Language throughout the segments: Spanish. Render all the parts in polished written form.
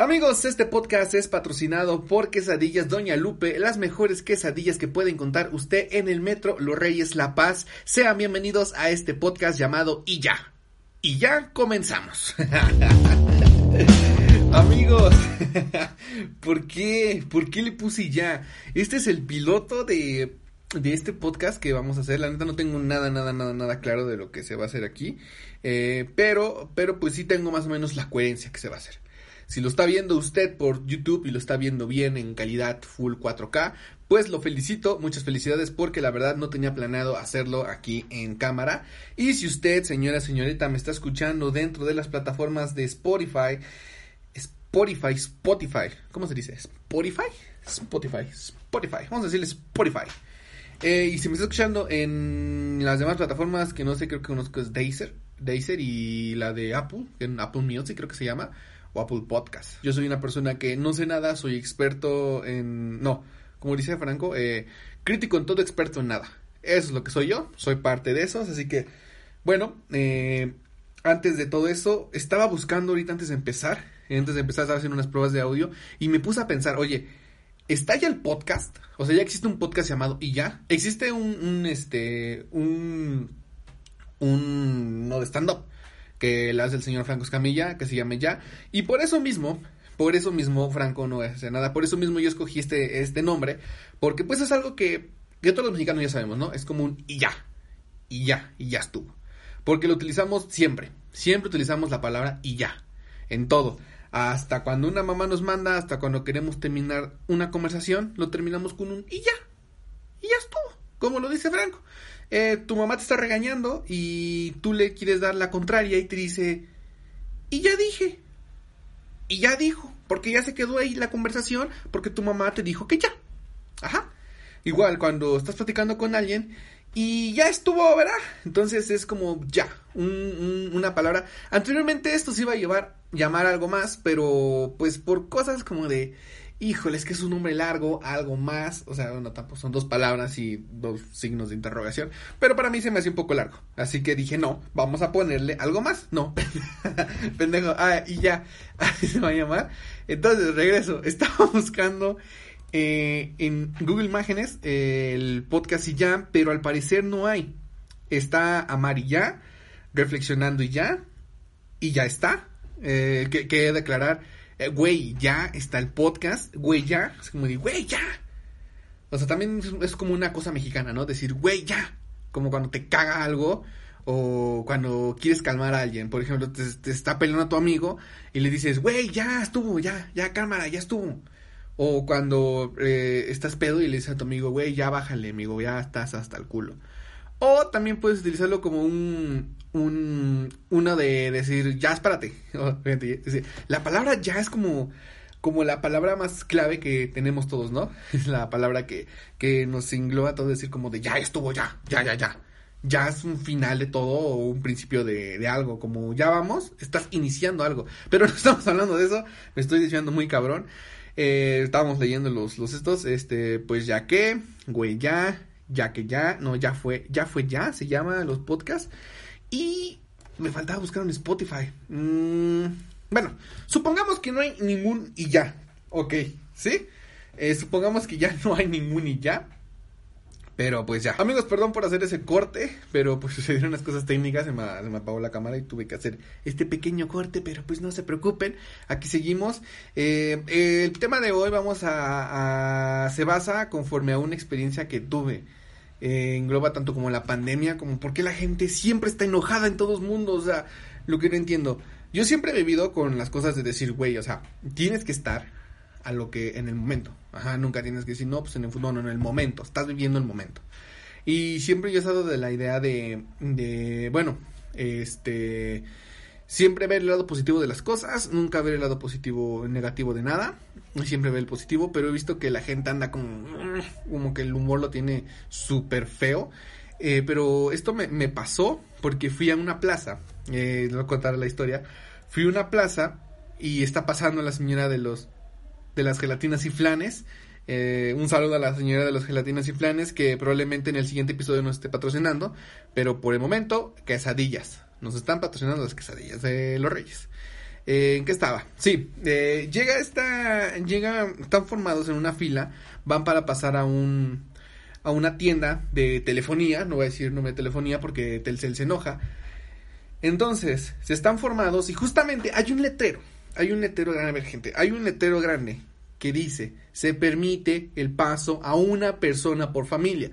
Amigos, este podcast es patrocinado por Quesadillas Doña Lupe, las mejores quesadillas que puede encontrar usted en el Metro Los Reyes La Paz. Sean bienvenidos a este podcast llamado Y Ya. Y ya comenzamos. Amigos, ¿por qué? ¿Por qué le puse Y Ya? Este es el piloto de este podcast que vamos a hacer. La neta no tengo nada claro de lo que se va a hacer aquí. Pero pues sí tengo más o menos la coherencia que se va a hacer. Si lo está viendo usted por YouTube y lo está viendo bien en calidad full 4K, pues lo felicito, muchas felicidades, porque la verdad no tenía planeado hacerlo aquí en cámara. Y si usted, señora, señorita, me está escuchando dentro de las plataformas de Spotify, ¿cómo se dice? Spotify, vamos a decirle Spotify. Y si me está escuchando en las demás plataformas que no sé, creo que conozco es Deiser y la de Apple, en Apple Music creo que se llama, o Apple Podcast. Yo soy una persona que no sé nada, soy experto en... No, como dice Franco, crítico en todo, experto en nada. Eso es lo que soy yo, soy parte de esos, así que... Bueno, antes de todo eso, estaba buscando ahorita antes de empezar estaba haciendo unas pruebas de audio y me puse a pensar, oye, ¿está ya el podcast? O sea, ya existe un podcast llamado Y Ya. Existe un stand-up que la hace el señor Franco Escamilla, que se llame Ya, y por eso mismo Franco no hace nada, por eso mismo yo escogí este nombre, porque pues es algo que todos los mexicanos ya sabemos, ¿no? Es como un y ya estuvo, porque lo utilizamos siempre utilizamos la palabra y ya, en todo, hasta cuando una mamá nos manda, hasta cuando queremos terminar una conversación, lo terminamos con un y ya estuvo, como lo dice Franco. Tu mamá te está regañando y tú le quieres dar la contraria y te dice, y ya dije, y ya dijo, porque ya se quedó ahí la conversación, porque tu mamá te dijo que ya. Ajá. Igual cuando estás platicando con alguien y ya estuvo, ¿verdad? Entonces es como ya, una palabra. Anteriormente esto se iba a llamar algo más, pero pues por cosas como de... Híjole, es que es un nombre largo, algo más, o sea, bueno, tampoco son dos palabras y dos signos de interrogación, pero para mí se me hacía un poco largo, así que dije, no, vamos a ponerle algo más, no, pendejo, y ya, así se va a llamar. Entonces, regreso, estaba buscando en Google Imágenes el podcast Y Ya, pero al parecer no hay, está Amar Y Ya, Reflexionando Y Ya está, que declarar... Güey, ya está el podcast, güey, ya, es como de, güey, ya. O sea, también es como una cosa mexicana, ¿no? Decir, güey, ya, como cuando te caga algo o cuando quieres calmar a alguien. Por ejemplo, te está peleando a tu amigo y le dices, güey, ya estuvo, ya, cámara, ya estuvo. O cuando estás pedo y le dices a tu amigo, güey, ya bájale, amigo, ya estás hasta el culo. O también puedes utilizarlo como una de decir, ya, espérate. La palabra ya es como la palabra más clave que tenemos todos, ¿no? Es la palabra que nos engloba todo, decir como de, ya estuvo, ya. Ya es un final de todo o un principio de algo, como ya vamos, estás iniciando algo. Pero no estamos hablando de eso, me estoy desviando muy cabrón. Estábamos leyendo los estos, pues ya que, güey, ya fue, se llama los podcasts. Y me faltaba buscar un Spotify. Bueno, supongamos que no hay ningún y ya. Ok, ¿sí? Supongamos que ya no hay ningún y ya. Pero pues ya. Amigos, perdón por hacer ese corte, pero pues sucedieron unas cosas técnicas, se me apagó la cámara y tuve que hacer este pequeño corte, pero pues no se preocupen, aquí seguimos. El tema de hoy vamos se basa conforme a una experiencia que tuve. Engloba tanto como la pandemia, como por qué la gente siempre está enojada en todos mundos, o sea, lo que no entiendo. Yo siempre he vivido con las cosas de decir, güey, o sea, tienes que estar a lo que en el momento. Ajá, nunca tienes que decir, no, pues en el futuro, no, en el momento, estás viviendo el momento. Y siempre yo he estado de la idea de bueno, siempre ver el lado positivo de las cosas, nunca ver el lado positivo, negativo de nada, siempre ver el positivo, pero he visto que la gente anda como que el humor lo tiene súper feo, pero esto me pasó porque fui a una plaza, voy a contar la historia, fui a una plaza y está pasando la señora de las gelatinas y flanes. Un saludo a la señora de los gelatinas y flanes, que probablemente en el siguiente episodio nos esté patrocinando, pero por el momento, quesadillas. Nos están patrocinando las quesadillas de los Reyes. ¿En qué estaba? Sí, están formados en una fila, van para pasar a una tienda de telefonía, no voy a decir nombre de telefonía porque Telcel se enoja. Entonces, se están formados y justamente hay un letrero grande que dice, se permite el paso a una persona por familia,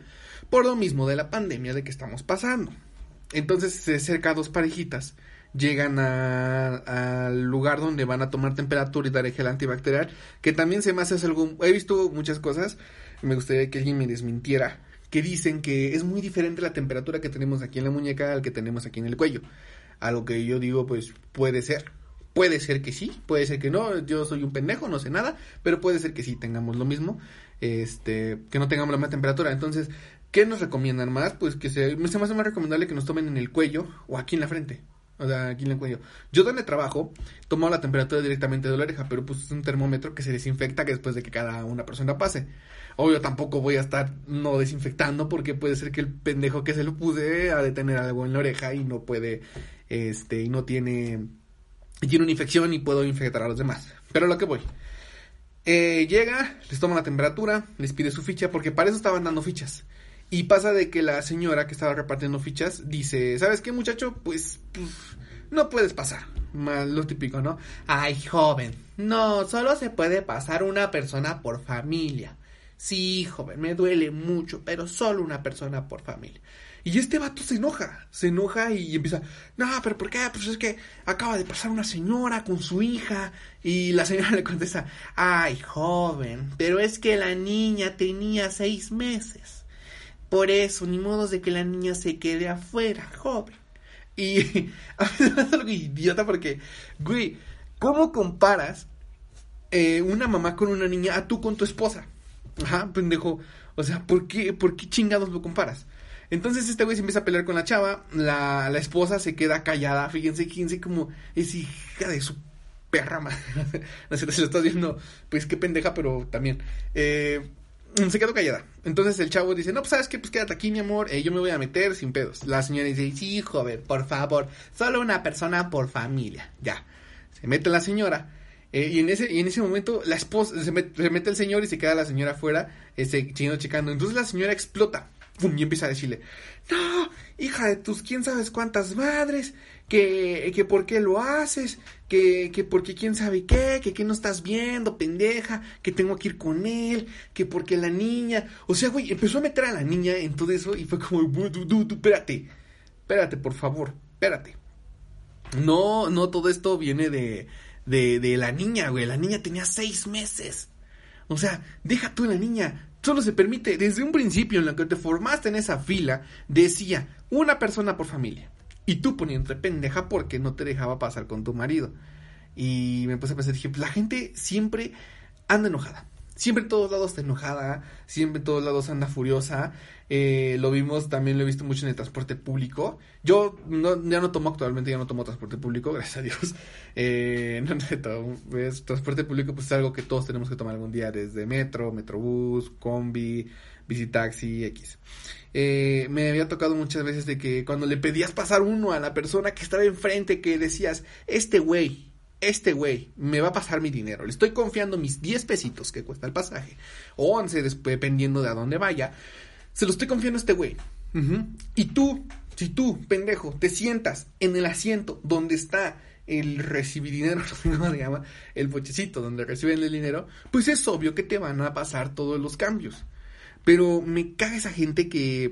por lo mismo de la pandemia de que estamos pasando. Entonces se acerca a dos parejitas, llegan al lugar donde van a tomar temperatura y dar el gel antibacterial, que también se me hace algo, he visto muchas cosas, me gustaría que alguien me desmintiera, que dicen que es muy diferente la temperatura que tenemos aquí en la muñeca al que tenemos aquí en el cuello, a lo que yo digo, pues puede ser que sí, puede ser que no, yo soy un pendejo, no sé nada, pero puede ser que sí tengamos lo mismo, que no tengamos la misma temperatura. Entonces, ¿qué nos recomiendan más? Pues que se me hace más recomendable que nos tomen en el cuello o aquí en la frente, o sea, aquí en el cuello. Yo donde trabajo, tomo la temperatura directamente de la oreja, pero pues es un termómetro que se desinfecta después de que cada una persona pase. Obvio, tampoco voy a estar no desinfectando porque puede ser que el pendejo que se lo puse ha de tener algo en la oreja y no puede, y no tiene... tiene una infección y puedo infectar a los demás. Pero a lo que voy, llega, les toma la temperatura, les pide su ficha, porque para eso estaban dando fichas. Y pasa de que la señora que estaba repartiendo fichas dice, ¿sabes qué, muchacho? Pues no puedes pasar. Más lo típico, ¿no? Ay, joven, no, solo se puede pasar una persona por familia. Sí, joven, me duele mucho, pero solo una persona por familia. Y este vato se enoja y empieza, no, pero ¿por qué? Pues es que acaba de pasar una señora con su hija, y la señora le contesta, ay, joven, pero es que la niña tenía 6 meses, por eso, ni modo de que la niña se quede afuera, joven. Y a mí me hace algo idiota porque, güey, ¿cómo comparas una mamá con una niña a tú con tu esposa? Ajá, pendejo, o sea, ¿por qué chingados lo comparas? Entonces este güey se empieza a pelear con la chava, la esposa se queda callada, fíjense como es hija de su perra madre. No sé si lo estás viendo, pues qué pendeja, pero también. Se quedó callada. Entonces el chavo dice, no, pues sabes qué, pues quédate aquí, mi amor, yo me voy a meter sin pedos. La señora dice, sí, joven, por favor, solo una persona por familia. Ya. Se mete la señora. Y en ese momento la esposa se mete el señor y se queda la señora afuera, checando. Entonces la señora explota. Y empieza a decirle, no, hija de tus quién sabes cuántas madres, que por qué lo haces, que por qué quién sabe qué, que no estás viendo, pendeja, que tengo que ir con él, que porque la niña, o sea, güey, empezó a meter a la niña en todo eso y fue como, espérate, por favor, espérate. No, todo esto viene de la niña, güey, la niña tenía 6 meses, o sea, deja tú a la niña. Solo se permite, desde un principio en lo que te formaste en esa fila, decía una persona por familia. Y tú poniéndote pendeja porque no te dejaba pasar con tu marido. Y me puse a pensar, dije, la gente siempre anda enojada. Siempre en todos lados está enojada, siempre en todos lados anda furiosa. También lo he visto mucho en el transporte público. Yo ya no tomo transporte público, gracias a Dios. Transporte público pues es algo que todos tenemos que tomar algún día, desde metro, metrobús, combi, visitaxi, X. Me había tocado muchas veces de que cuando le pedías pasar uno a la persona que estaba enfrente, que decías, este güey me va a pasar mi dinero, le estoy confiando mis 10 pesitos que cuesta el pasaje, o 11 después, dependiendo de a dónde vaya, se lo estoy confiando a este güey. Uh-huh. Y tú, si tú, pendejo, te sientas en el asiento donde está el recibidinero, ¿no se llama? El bochecito donde reciben el dinero, pues es obvio que te van a pasar todos los cambios. Pero me caga esa gente que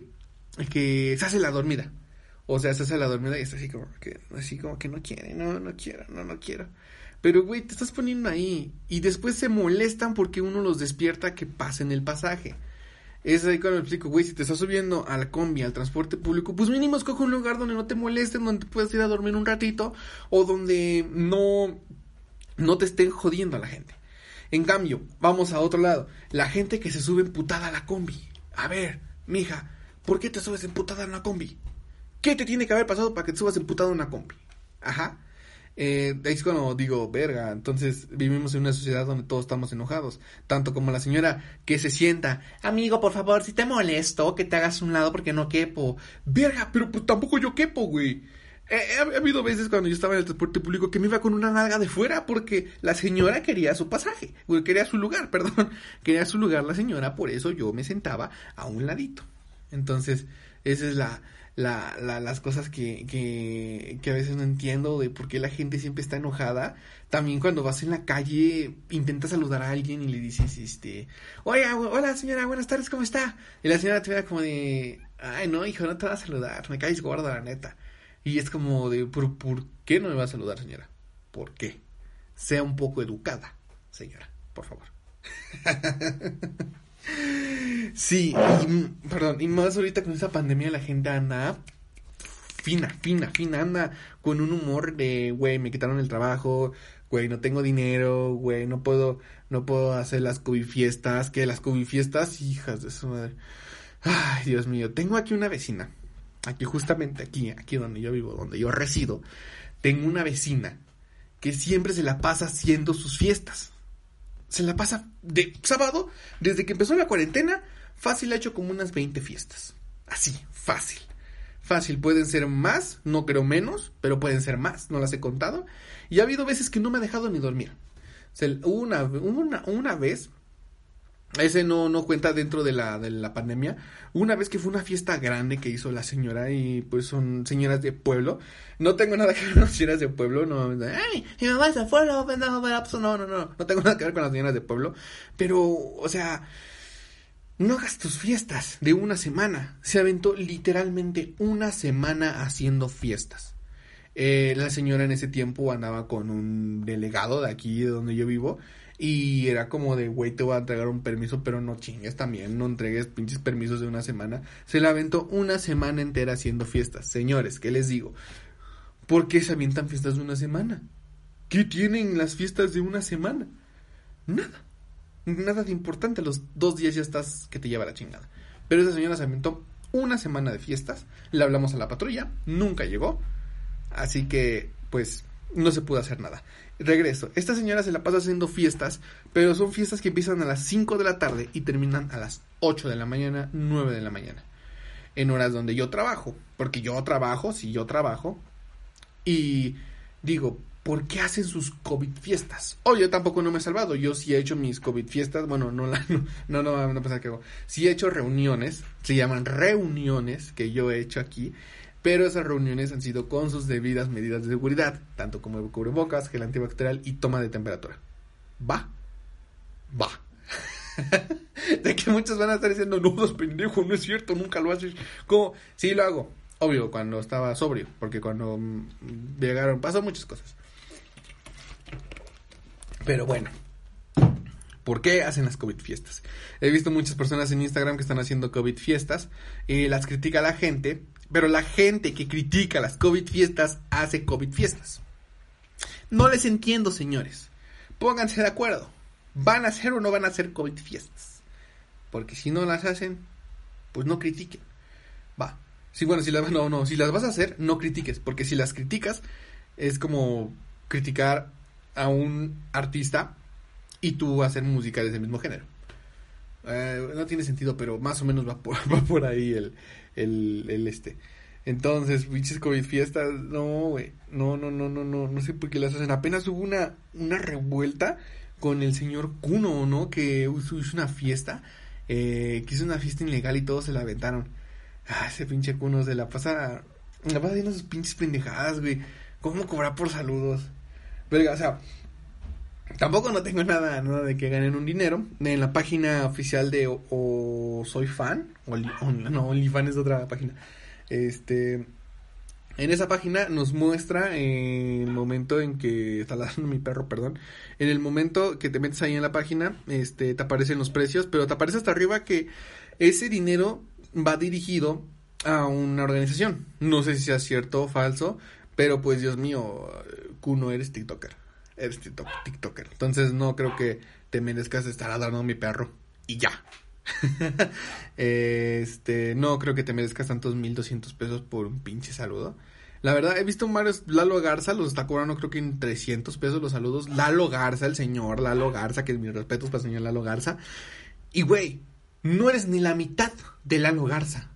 se hace la dormida. O sea, se hace la dormida y está así como que no quiero. Pero, güey, te estás poniendo ahí. Y después se molestan porque uno los despierta que pasen el pasaje. Es ahí cuando me explico, güey, si te estás subiendo a la combi, al transporte público, pues mínimo escoge un lugar donde no te molesten, donde te puedas ir a dormir un ratito, o donde no te estén jodiendo a la gente. En cambio, vamos a otro lado. La gente que se sube emputada a la combi. A ver, mija, ¿por qué te subes emputada a una combi? ¿Qué te tiene que haber pasado para que te subas emputado a una combi? Ajá. Es cuando digo, verga, entonces vivimos en una sociedad donde todos estamos enojados. Tanto como la señora que se sienta, amigo, por favor, si te molesto, que te hagas un lado porque no quepo. Verga, pero pues, tampoco yo quepo, güey. Ha habido veces cuando yo estaba en el transporte público que me iba con una nalga de fuera porque la señora quería su pasaje, quería su lugar, perdón, quería su lugar la señora, por eso yo me sentaba a un ladito. Entonces, esa es las cosas que a veces no entiendo de por qué la gente siempre está enojada. También cuando vas en la calle, intentas saludar a alguien y le dices, hola señora, buenas tardes, ¿cómo está? Y la señora te mira como de, ay no, hijo, no te vas a saludar, me caes gordo, la neta. Y es como de, ¿por qué no me va a saludar, señora? ¿Por qué? Sea un poco educada, señora, por favor. Sí, y más ahorita con esta pandemia la gente anda fina, anda con un humor de, güey, me quitaron el trabajo, güey, no tengo dinero, güey, no puedo hacer las covifiestas, que las covifiestas, hijas de su madre. Ay, Dios mío, tengo aquí una vecina, aquí justamente, aquí donde yo vivo, donde yo resido, tengo una vecina que siempre se la pasa haciendo sus fiestas. Se la pasa de sábado, desde que empezó la cuarentena, fácil ha hecho como unas 20 fiestas. Así, fácil. Fácil, pueden ser más, no creo menos, pero pueden ser más, no las he contado. Y ha habido veces que no me ha dejado ni dormir. Una vez, ese no cuenta dentro de la pandemia, una vez que fue una fiesta grande que hizo la señora, y pues son señoras de pueblo. No tengo nada que ver con las señoras de pueblo, no, ay, mi mamá es de pueblo, no tengo nada que ver con las señoras de pueblo, pero, o sea, no hagas tus fiestas de una semana. Se aventó literalmente una semana haciendo fiestas. La señora en ese tiempo andaba con un delegado de aquí, de donde yo vivo, y era como de, güey, te voy a entregar un permiso, pero no chingues también, no entregues pinches permisos de una semana. Se la aventó una semana entera haciendo fiestas. Señores, ¿qué les digo? ¿Por qué se avientan fiestas de una semana? ¿Qué tienen las fiestas de una semana? Nada. Nada de importante. Los 2 días ya estás que te lleva la chingada. Pero esa señora se aventó una semana de fiestas. Le hablamos a la patrulla. Nunca llegó. Así que, pues, no se pudo hacer nada. Regreso. Esta señora se la pasa haciendo fiestas, pero son fiestas que empiezan a las 5 de la tarde y terminan a las 8 de la mañana, 9 de la mañana. En horas donde yo trabajo. Porque yo trabajo. Y digo, ¿por qué hacen sus COVID fiestas? Oh, yo tampoco no me he salvado. Yo sí he hecho mis COVID fiestas. Bueno, no pensaba que hago. Sí he hecho reuniones. Se llaman reuniones que yo he hecho aquí. Pero esas reuniones han sido con sus debidas medidas de seguridad, tanto como el cubrebocas, gel antibacterial y toma de temperatura. Va. De que muchos van a estar diciendo, no, das pendejo, no es cierto, nunca lo haces. ¿Cómo? Sí, lo hago. Obvio, cuando estaba sobrio, porque cuando llegaron, pasó muchas cosas. Pero bueno, ¿por qué hacen las COVID fiestas? He visto muchas personas en Instagram que están haciendo COVID fiestas, y las critica la gente. Pero la gente que critica las COVID fiestas hace COVID fiestas. No les entiendo, señores. Pónganse de acuerdo. ¿Van a hacer o no van a hacer COVID fiestas? Porque si no las hacen, pues no critiquen. Va. Sí, bueno, si las vas a hacer, no critiques. Porque si las criticas, es como criticar a un artista y tú hacer música de ese mismo género. No tiene sentido, pero más o menos va por ahí el. Entonces, biches COVID fiestas, no, güey. No sé por qué las hacen. Apenas hubo una revuelta con el señor Cuno, ¿no? Que hizo una fiesta, ilegal y todos se la aventaron. Ah, ese pinche Cuno se la pasa haciendo sus pinches pendejadas, güey. ¿Cómo cobrar por saludos? Verga, o sea, tampoco no tengo nada de que ganen un dinero. En la página oficial de Soy Fan, OnlyFan es otra página. En esa página nos muestra el momento en que está ladrando mi perro, perdón. En el momento que te metes ahí en la página, te aparecen los precios, pero te aparece hasta arriba que ese dinero va dirigido a una organización. No sé si sea cierto o falso, pero pues Dios mío, Cuno, eres TikToker, entonces no creo que te merezcas estar ladrando a mi perro y ya. No creo que te merezcas tantos 1,200 pesos por un pinche saludo. La verdad, he visto Mario Lalo Garza, los está cobrando creo que en 300 pesos los saludos. Lalo Garza, el señor Lalo Garza, que mis respetos para el señor Lalo Garza. Y güey, no eres ni la mitad de Lalo Garza.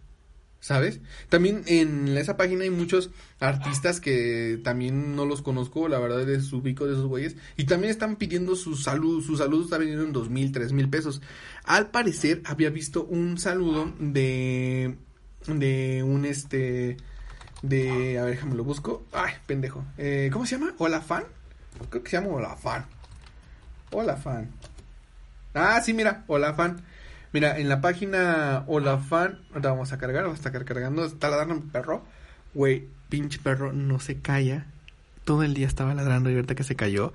¿sabes? También en esa página hay muchos artistas que también no los conozco, la verdad, les ubico de esos güeyes. Y también están pidiendo su saludo está vendiendo en 2,000, 3,000 pesos. Al parecer había visto un saludo de, a ver, déjame lo busco. Ay, pendejo. ¿Cómo se llama? ¿Hola Fan? Creo que se llama Hola Fan. Hola Fan. Ah, sí, mira, Hola Fan. Mira, en la página Hola Fan, ahora vamos a cargar, vamos a estar cargando, está ladrando mi perro. Güey, pinche perro no se calla. Todo el día estaba ladrando y ahorita que se cayó,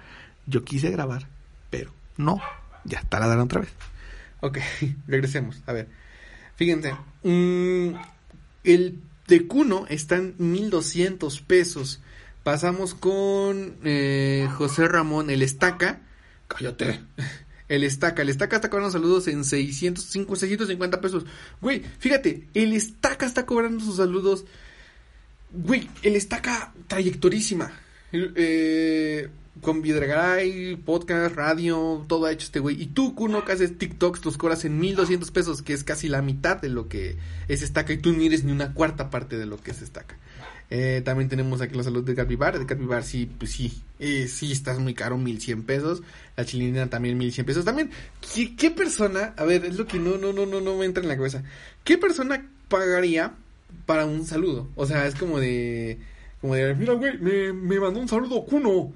yo quise grabar, pero no, ya está ladrando otra vez. Ok, regresemos, a ver. Fíjense, el de Cuno está en 1,200 pesos. Pasamos con José Ramón el Estaca. ¡Cállate! El Estaca está cobrando saludos en 650 pesos. Güey, fíjate, el Estaca está cobrando sus saludos. Güey, el Estaca, trayectorísima. Con Videgaray, podcast, radio, todo ha hecho este güey. Y tú, Cuno, que haces TikToks, los cobras en 1,200 pesos, que es casi la mitad de lo que es Estaca. Y tú ni eres ni una cuarta parte de lo que es Estaca. También tenemos aquí los saludos de Capibara. De Capibara sí, pues sí. Sí, estás muy caro, 1,100 pesos. La chilindrina también 1,100 pesos. También, ¿qué persona? A ver, es lo que no me entra en la cabeza. ¿Qué persona pagaría para un saludo? O sea, es como de mira, güey, me mandó un saludo Cuno,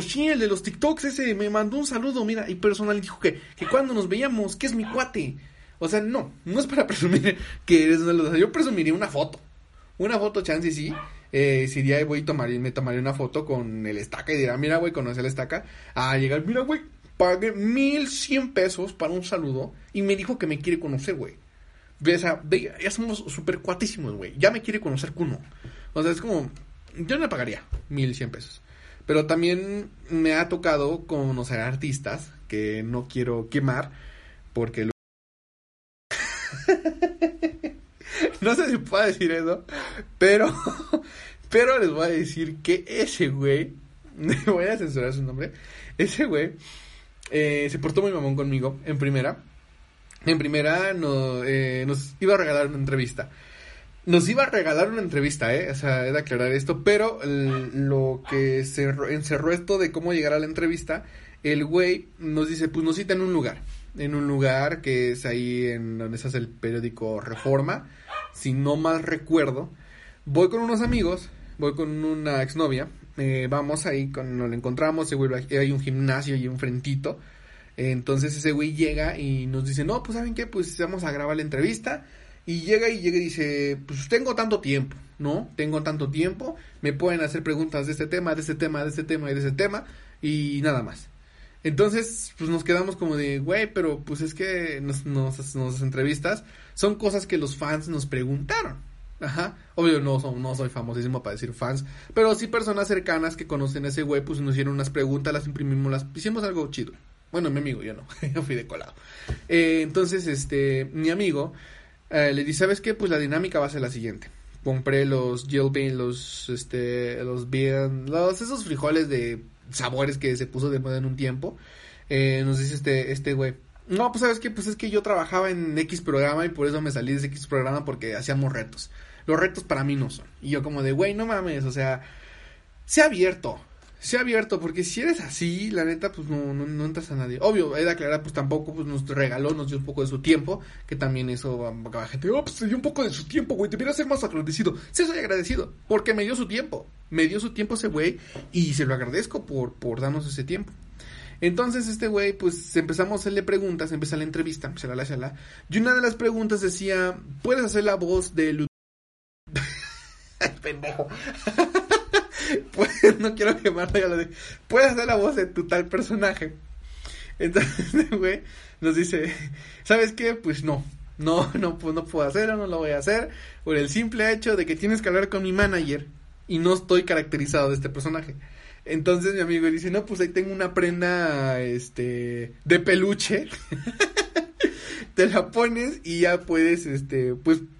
sí, el de los TikToks ese, me mandó un saludo, mira, y personal dijo que cuando nos veíamos, que es mi cuate. O sea, no es para presumir que eres una de los... Yo presumiría una foto. Una foto, chance, sí. Si día voy y me tomaría una foto con el Estaca y dirá, mira, güey, conoce el Estaca. A llegar, mira, güey, pagué 1,100 pesos para un saludo y me dijo que me quiere conocer, güey. O sea, ya somos súper cuatísimos, güey. Ya me quiere conocer Cuno. O sea, es como, yo no le pagaría 1,100 pesos. Pero también me ha tocado conocer artistas que no quiero quemar porque... No sé si puedo decir eso, pero les voy a decir que ese güey, voy a censurar su nombre, ese güey se portó muy mamón conmigo en primera. En primera nos iba a regalar una entrevista. Nos iba a regalar una entrevista, o sea, he de aclarar esto, pero lo que se encerró esto de cómo llegar a la entrevista, el güey nos dice, pues nos cita en un lugar. En un lugar que es ahí en donde se hace el periódico Reforma, si no mal recuerdo. Voy con unos amigos, voy con una exnovia, vamos ahí, nos lo encontramos, hay un gimnasio y un frentito. Entonces ese güey llega y nos dice, no, pues ¿saben qué? Pues vamos a grabar la entrevista. Y llega y dice, pues tengo tanto tiempo, ¿no? Tengo tanto tiempo, me pueden hacer preguntas de este tema, de este tema, de este tema y de este tema, y nada más. Entonces, pues nos quedamos como de, güey, pero pues es que nos entrevistas son cosas que los fans nos preguntaron. Ajá, obvio no soy famosísimo para decir fans, pero sí personas cercanas que conocen a ese güey, pues nos hicieron unas preguntas, las imprimimos, hicimos algo chido. Bueno, mi amigo, yo no, yo fui de colado. Entonces, mi amigo... le dije, ¿sabes qué? Pues la dinámica va a ser la siguiente. Compré los Jill Bean, esos frijoles de sabores que se puso de moda en un tiempo. Nos dice este güey, no, pues ¿sabes qué? Pues es que yo trabajaba en X programa y por eso me salí de ese X programa porque hacíamos retos. Los retos para mí no son. Y yo como de, güey, no mames, o sea, se ha abierto, porque si eres así, la neta, pues no entras a nadie. Obvio, hay que aclarar, pues tampoco, pues nos regaló, nos dio un poco de su tiempo, que también eso, la gente, pues te dio un poco de su tiempo, güey, te voy a ser más agradecido. Sí, soy agradecido, porque me dio su tiempo ese güey, y se lo agradezco por darnos ese tiempo. Entonces, este güey, pues empezamos a hacerle preguntas, empezó la entrevista, shalala, y una de las preguntas decía, ¿puedes hacer la voz de pendejo? Pues no quiero quemarlo, ya lo dije. Puedes hacer la voz de tu tal personaje. Entonces, güey, nos dice, ¿sabes qué? Pues no, pues no puedo hacerlo, no lo voy a hacer, por el simple hecho de que tienes que hablar con mi manager y no estoy caracterizado de este personaje. Entonces mi amigo dice, no, pues ahí tengo una prenda, de peluche. Te la pones y ya puedes,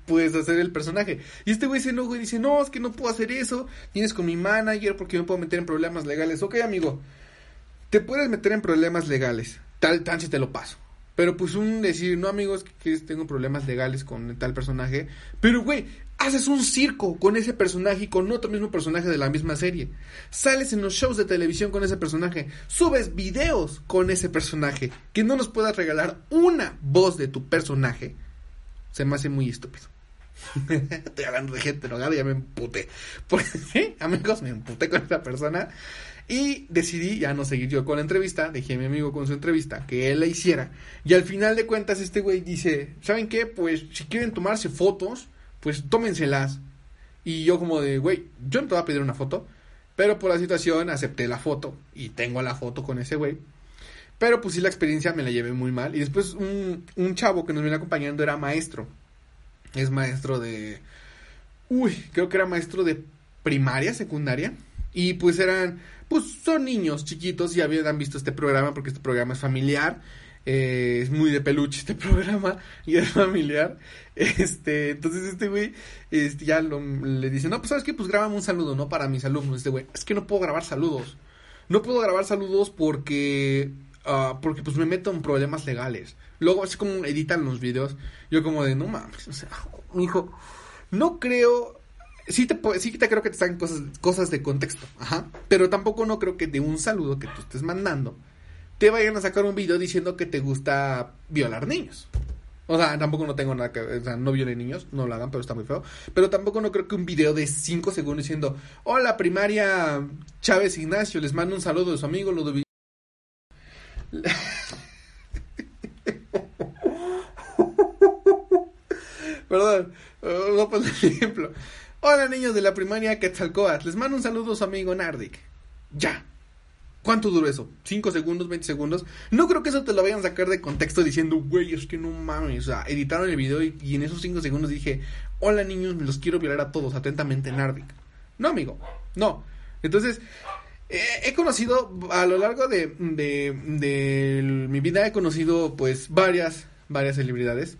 puedes hacer el personaje. Y este güey se enoja y dice, no, es que no puedo hacer eso, tienes con mi manager porque me puedo meter en problemas legales. Ok, amigo, te puedes meter en problemas legales, tal, si te lo paso. Pero pues un decir, no amigos, que tengo problemas legales con tal personaje. Pero güey, haces un circo con ese personaje y con otro mismo personaje de la misma serie. Sales en los shows de televisión con ese personaje. Subes videos con ese personaje. Que no nos puedas regalar una voz de tu personaje. Se me hace muy estúpido. Estoy hablando de gente enojada y ya me emputé. Pues sí, amigos, me emputé con esa persona. Y decidí ya no seguir yo con la entrevista. Dejé a mi amigo con su entrevista, que él la hiciera. Y al final de cuentas este güey dice, ¿saben qué? Pues si quieren tomarse fotos, pues tómenselas. Y yo como de, güey, yo no te voy a pedir una foto. Pero por la situación acepté la foto. Y tengo la foto con ese güey. Pero pues sí, la experiencia me la llevé muy mal. Y después un chavo que nos viene acompañando era maestro. Es maestro de... creo que era maestro de primaria, secundaria. Y pues eran... Pues son niños chiquitos y habían visto este programa porque este programa es familiar. Es muy de peluche este programa y es familiar. Entonces este güey ya le dice, no, pues ¿sabes qué? Pues grábame un saludo, ¿no? Para mis alumnos. Este güey, es que no puedo grabar saludos. No puedo grabar saludos porque pues me meto en problemas legales. Luego así como editan los videos. Yo como de, no mames, o sea, hijo, no creo... Sí te creo que te están cosas de contexto, ajá, pero tampoco no creo que de un saludo que tú estés mandando te vayan a sacar un video diciendo que te gusta violar niños. O sea, tampoco no tengo nada que... O sea, no violen niños, no lo hagan, pero está muy feo. Pero tampoco no creo que un video de 5 segundos diciendo, hola primaria Chávez Ignacio, les mando un saludo de su amigo Ludovic. Perdón, voy a poner el ejemplo. Hola niños de la primaria Quetzalcóatl, les mando un saludo a su amigo Nardic. Ya. ¿Cuánto duró eso? ¿5 segundos? ¿20 segundos? No creo que eso te lo vayan a sacar de contexto diciendo, güey, es que no mames. O sea, editaron el video y en esos 5 segundos dije, hola niños, me los quiero violar a todos, atentamente Nardic. No, amigo, no. Entonces, he conocido, a lo largo de mi vida, he conocido pues varias celebridades.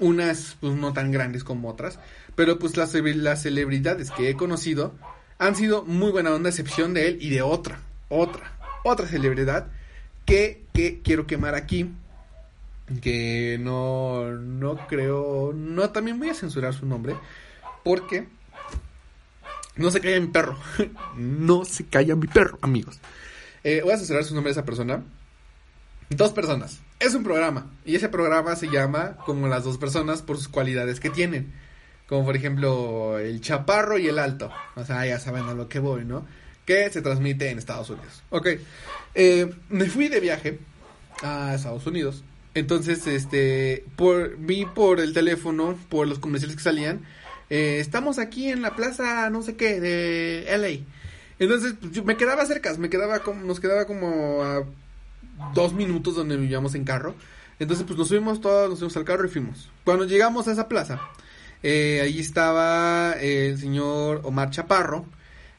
Unas pues no tan grandes como otras, pero pues las celebridades que he conocido han sido muy buena onda, a excepción de él y de otra celebridad que quiero quemar aquí, que no creo, no, también voy a censurar su nombre porque no se calla mi perro. No se calla mi perro, amigos. Voy a censurar su nombre de esa persona. Dos personas. Es un programa. Y ese programa se llama como las dos personas por sus cualidades que tienen. Como por ejemplo el chaparro y el alto. O sea, ya saben a lo que voy, ¿no? Que se transmite en Estados Unidos. Ok. Me fui de viaje a Estados Unidos. Entonces, vi por el teléfono, por los comerciales que salían. Estamos aquí en la plaza no sé qué de LA. Entonces, pues, me quedaba cerca. Nos quedaba como a 2 minutos donde vivíamos en carro. Entonces pues nos subimos todos, nos subimos al carro y fuimos. Cuando llegamos a esa plaza, allí estaba el señor Omar Chaparro.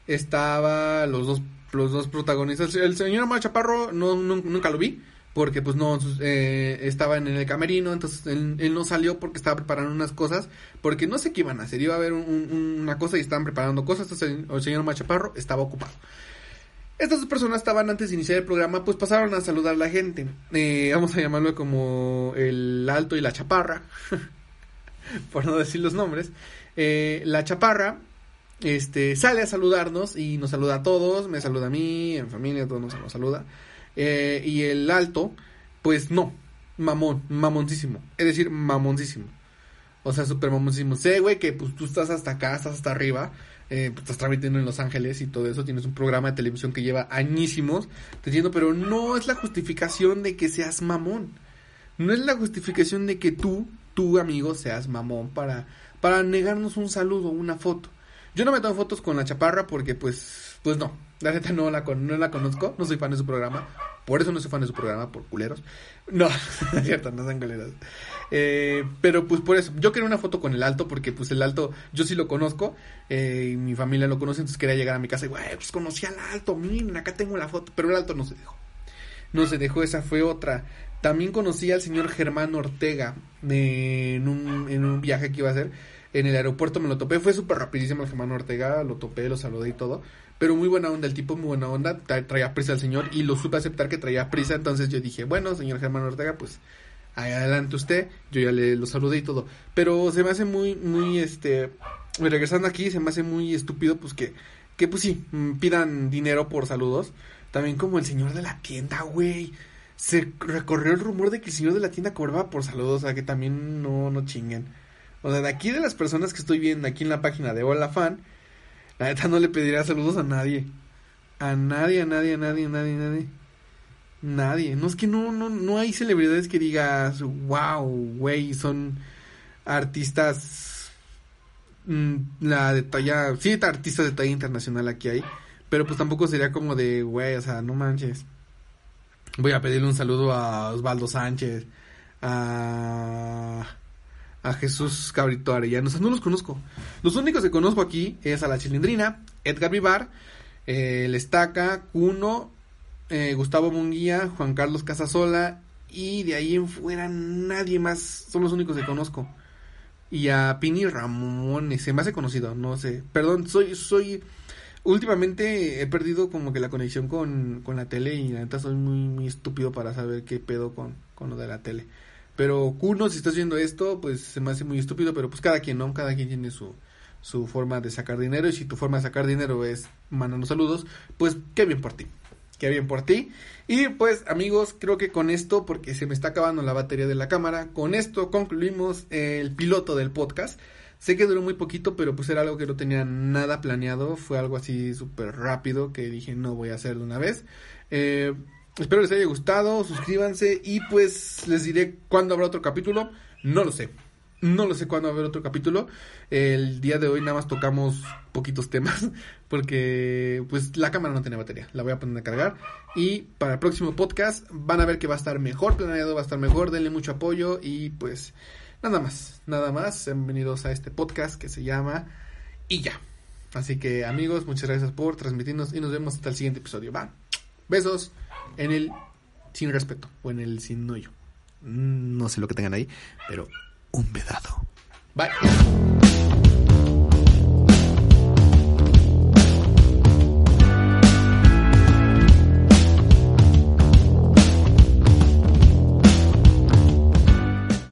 Estaba los dos protagonistas. El señor Omar Chaparro no nunca lo vi porque pues no estaba en el camerino. Entonces él no salió porque estaba preparando unas cosas, porque no sé qué iban a hacer. Iba a haber una cosa y estaban preparando cosas. Entonces el señor Omar Chaparro estaba ocupado. Estas dos personas estaban, antes de iniciar el programa, pues pasaron a saludar a la gente. Vamos a llamarlo como el alto y la chaparra, por no decir los nombres. La chaparra sale a saludarnos y nos saluda a todos, me saluda a mí, en familia, todos nos saluda. Y el alto, pues no, mamoncísimo, es decir, mamoncísimo. O sea, súper mamoncísimo. Sé, güey, que pues tú estás hasta acá, estás hasta arriba. Estás transmitiendo en Los Ángeles y todo eso. Tienes un programa de televisión que lleva añísimos. Te entiendo, pero no es la justificación de que seas mamón. No es la justificación de que tú amigo, seas mamón para negarnos un saludo, una foto. Yo no me tomo fotos con la chaparra porque pues no. La neta no la conozco, no soy fan de su programa. Por eso no soy fan de su programa, por culeros. No, es cierto, no son culeros. Pero pues por eso, yo quería una foto con el alto, porque pues el alto, yo sí lo conozco, y mi familia lo conoce, entonces quería llegar a mi casa y, güey, pues conocí al alto, miren, acá tengo la foto, pero el alto no se dejó. No se dejó, esa fue otra. También conocí al señor Germán Ortega en un viaje que iba a hacer. En el aeropuerto me lo topé, fue súper rapidísimo el Germán Ortega, lo topé, lo saludé y todo. Pero muy buena onda el tipo, muy buena onda, traía prisa al señor y lo supe aceptar que traía prisa. Entonces yo dije, bueno, señor Germán Ortega, pues adelante usted, yo ya le lo saludé y todo. Pero se me hace muy regresando aquí, se me hace muy estúpido, pues que pues sí, pidan dinero por saludos. También como el señor de la tienda, güey. Se recorrió el rumor de que el señor de la tienda cobraba por saludos, o sea, que también no chinguen. O sea, de aquí de las personas que estoy viendo aquí en la página de Hola Fan, la neta no le pediría saludos a nadie. A nadie. No, es que no hay celebridades que digas, wow, güey, son artistas, artistas de talla internacional aquí hay, pero pues tampoco sería como de, güey, o sea, no manches. Voy a pedirle un saludo a Osvaldo Sánchez, a Jesús Cabrito Arellano, o sea, no los conozco. Los únicos que conozco aquí es a la Chilindrina, Edgar Vivar, el Estaca, Cuno, Gustavo Munguía, Juan Carlos Casasola, y de ahí en fuera nadie más, son los únicos que conozco. Y a Pini Ramones, se me hace conocido, no sé, perdón, soy últimamente he perdido como que la conexión con la tele, y la neta soy muy estúpido para saber qué pedo con lo de la tele. Pero Cuno, si estás viendo esto, pues se me hace muy estúpido, pero pues cada quien, ¿no? Cada quien tiene su forma de sacar dinero, y si tu forma de sacar dinero es mandando saludos, pues qué bien por ti. Qué bien por ti. Y pues amigos, creo que con esto, porque se me está acabando la batería de la cámara, con esto concluimos el piloto del podcast. Sé que duró muy poquito, pero pues era algo que no tenía nada planeado, fue algo así súper rápido que dije no voy a hacer de una vez. Espero les haya gustado, suscríbanse, y pues les diré cuándo habrá otro capítulo, no lo sé cuándo va a haber otro capítulo. El día de hoy nada más tocamos poquitos temas, porque pues la cámara no tiene batería, la voy a poner a cargar, y para el próximo podcast van a ver que va a estar mejor planeado, va a estar mejor, denle mucho apoyo, y pues nada más, bienvenidos a este podcast que se llama Y Ya. Así que amigos, muchas gracias por transmitirnos, y nos vemos hasta el siguiente episodio, va, besos, en el sin respeto, o en el sin hoyo, no sé lo que tengan ahí, pero un vedado. Bye.